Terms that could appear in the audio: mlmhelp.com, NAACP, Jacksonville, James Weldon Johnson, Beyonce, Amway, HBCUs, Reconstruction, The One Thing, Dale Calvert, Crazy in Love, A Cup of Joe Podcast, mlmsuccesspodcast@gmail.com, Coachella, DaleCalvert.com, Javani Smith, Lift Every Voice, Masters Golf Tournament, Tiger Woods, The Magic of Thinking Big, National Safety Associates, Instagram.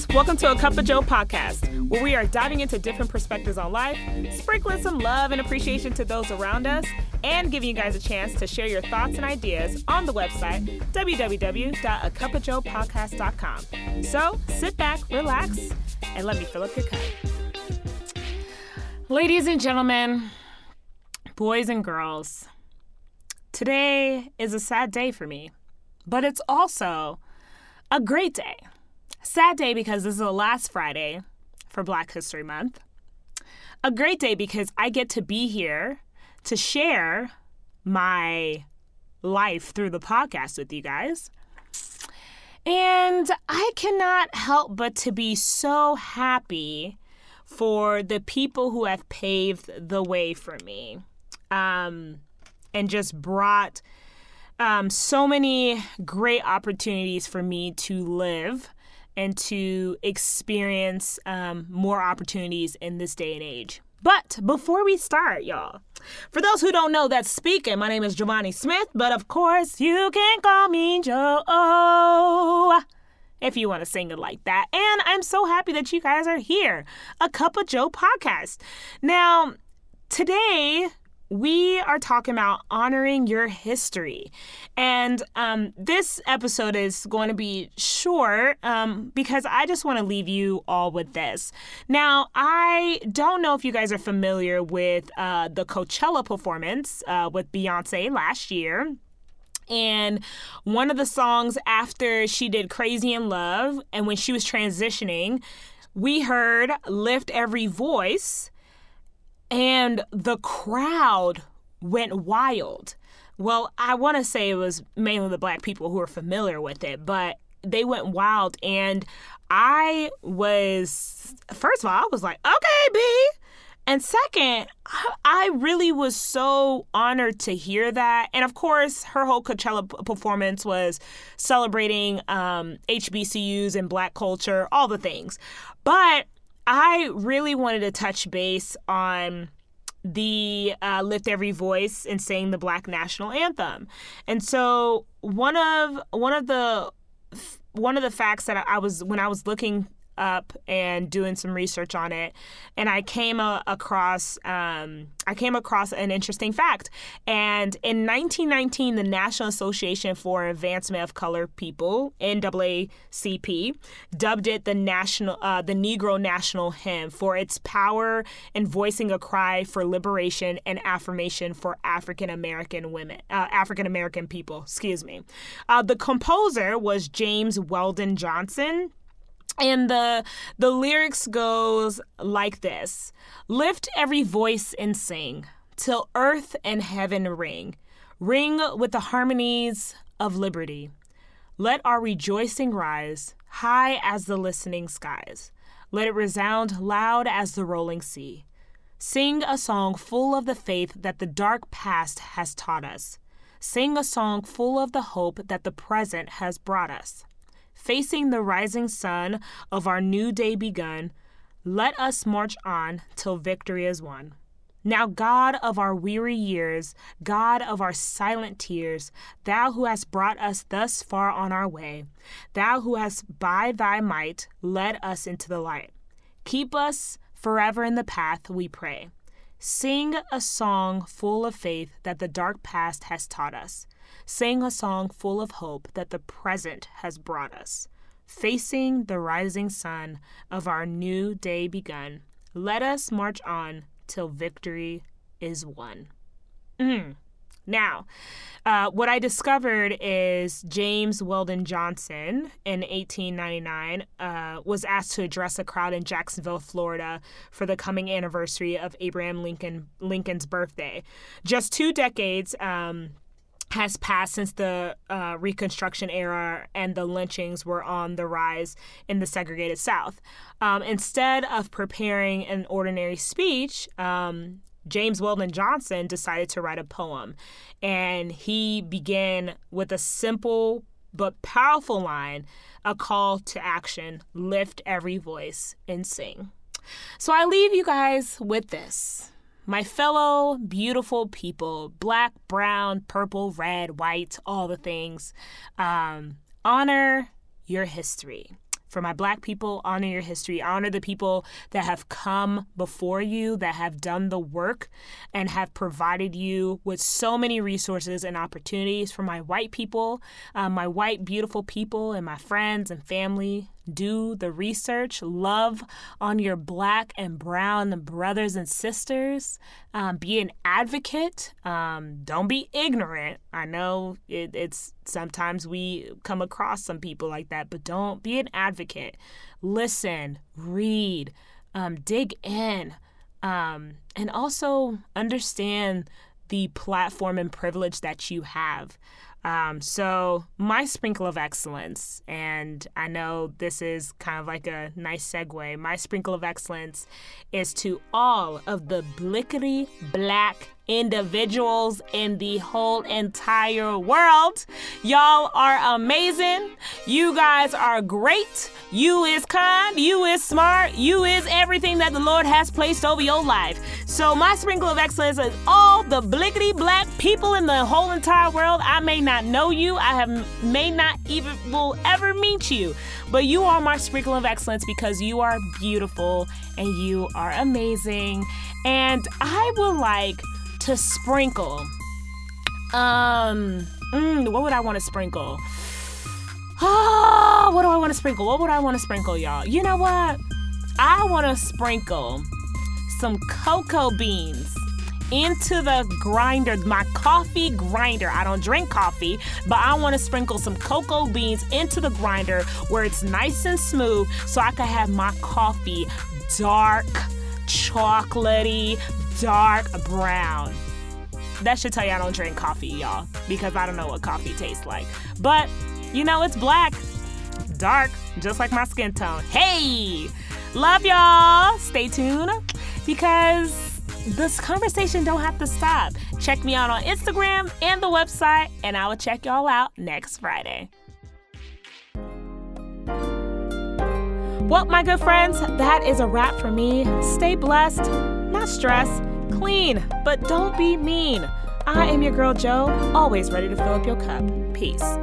listeners, welcome to A Cup of Joe Podcast, where we are diving into different perspectives on life, sprinkling some love and appreciation to those around us, and giving you guys a chance to share your thoughts and ideas on the website, www.acupofjoepodcast.com. So sit back, relax, and let me fill up your cup. Ladies and gentlemen, boys and girls, today is a sad day for me, but it's also a great day. Sad day because this is the last Friday for Black History Month. A great day because I get to be here to share my life through the podcast with you guys. And I cannot help but to be so happy for the people who have paved the way for me and just brought so many great opportunities for me to live and to experience more opportunities in this day and age. But before we start, y'all, for those who don't know that's speaking, my name is Javani Smith, but of course you can call me Joe if you want to sing it like that. And I'm so happy that you guys are here, A Cup of Joe Podcast. Now, today we are talking about honoring your history. And this episode is going to be short because I just want to leave you all with this. Now, I don't know if you guys are familiar with the Coachella performance with Beyonce last year. And one of the songs after she did Crazy in Love, and when she was transitioning, we heard Lift Every Voice. And the crowd went wild. Well, I want to say it was mainly the Black people who are familiar with it, but they went wild. And I was, first of all, I was like, okay, B. And second, I really was so honored to hear that. And of course, her whole Coachella performance was celebrating HBCUs and Black culture, all the things. But I really wanted to touch base on the Lift Every Voice and sing the Black National Anthem. And so one of the facts that I was, when I was looking up and doing some research on it, and I came across an interesting fact. And in 1919, the National Association for Advancement of Colored People (NAACP) dubbed it the Negro National Hymn for its power in voicing a cry for liberation and affirmation for African American people. Excuse me. The composer was James Weldon Johnson. And the lyrics goes like this. Lift every voice and sing, till earth and heaven ring. Ring with the harmonies of liberty. Let our rejoicing rise, high as the listening skies. Let it resound loud as the rolling sea. Sing a song full of the faith that the dark past has taught us. Sing a song full of the hope that the present has brought us. Facing the rising sun of our new day begun, let us march on till victory is won. Now, God of our weary years, God of our silent tears, thou who hast brought us thus far on our way, thou who hast by thy might led us into the light, keep us forever in the path, we pray. Sing a song full of faith that the dark past has taught us. Sing a song full of hope that the present has brought us. Facing the rising sun of our new day begun, let us march on till victory is won. Now, what I discovered is James Weldon Johnson in 1899 was asked to address a crowd in Jacksonville, Florida, for the coming anniversary of Abraham Lincoln's birthday. Just 2 decades has passed since the Reconstruction era and the lynchings were on the rise in the segregated South. Instead of preparing an ordinary speech, James Weldon Johnson decided to write a poem. And he began with a simple but powerful line, a call to action, lift every voice and sing. So I leave you guys with this. My fellow beautiful people, black, brown, purple, red, white, all the things, honor your history. for my Black people, honor your history. Honor the people that have come before you, that have done the work and have provided you with so many resources and opportunities. For my white people, my white, beautiful people, and my friends and family, do the research. Love on your Black and brown brothers and sisters. Be an advocate. Don't be ignorant. I know it's sometimes we come across some people like that, but don't be an advocate. Listen, read, dig in, and also understand the platform and privilege that you have. So my sprinkle of excellence, and I know this is kind of like a nice segue, my sprinkle of excellence is to all of the blickety Black individuals in the whole entire world. Y'all are amazing. You guys are great. You is kind. You is smart. You is everything that the Lord has placed over your life. So my sprinkle of excellence is all the blickety Black people in the whole entire world. I may not know you. I may not even ever meet you, but you are my sprinkle of excellence because you are beautiful and you are amazing. And I would like to sprinkle. What would I want to sprinkle? Oh, what do I want to sprinkle? What would I want to sprinkle, y'all? You know what? I want to sprinkle some cocoa beans into the grinder, my coffee grinder. I don't drink coffee, but I want to sprinkle some cocoa beans into the grinder where it's nice and smooth so I can have my coffee dark, chocolatey, dark brown. That should tell you I don't drink coffee, y'all, because I don't know what coffee tastes like. But, you know, it's Black, dark, just like my skin tone. Hey! Love y'all! Stay tuned, because this conversation don't have to stop. Check me out on Instagram and the website, and I will check y'all out next Friday. Well, my good friends, that is a wrap for me. Stay blessed, not stressed, clean, but don't be mean. I am your girl, Jo, always ready to fill up your cup. Peace.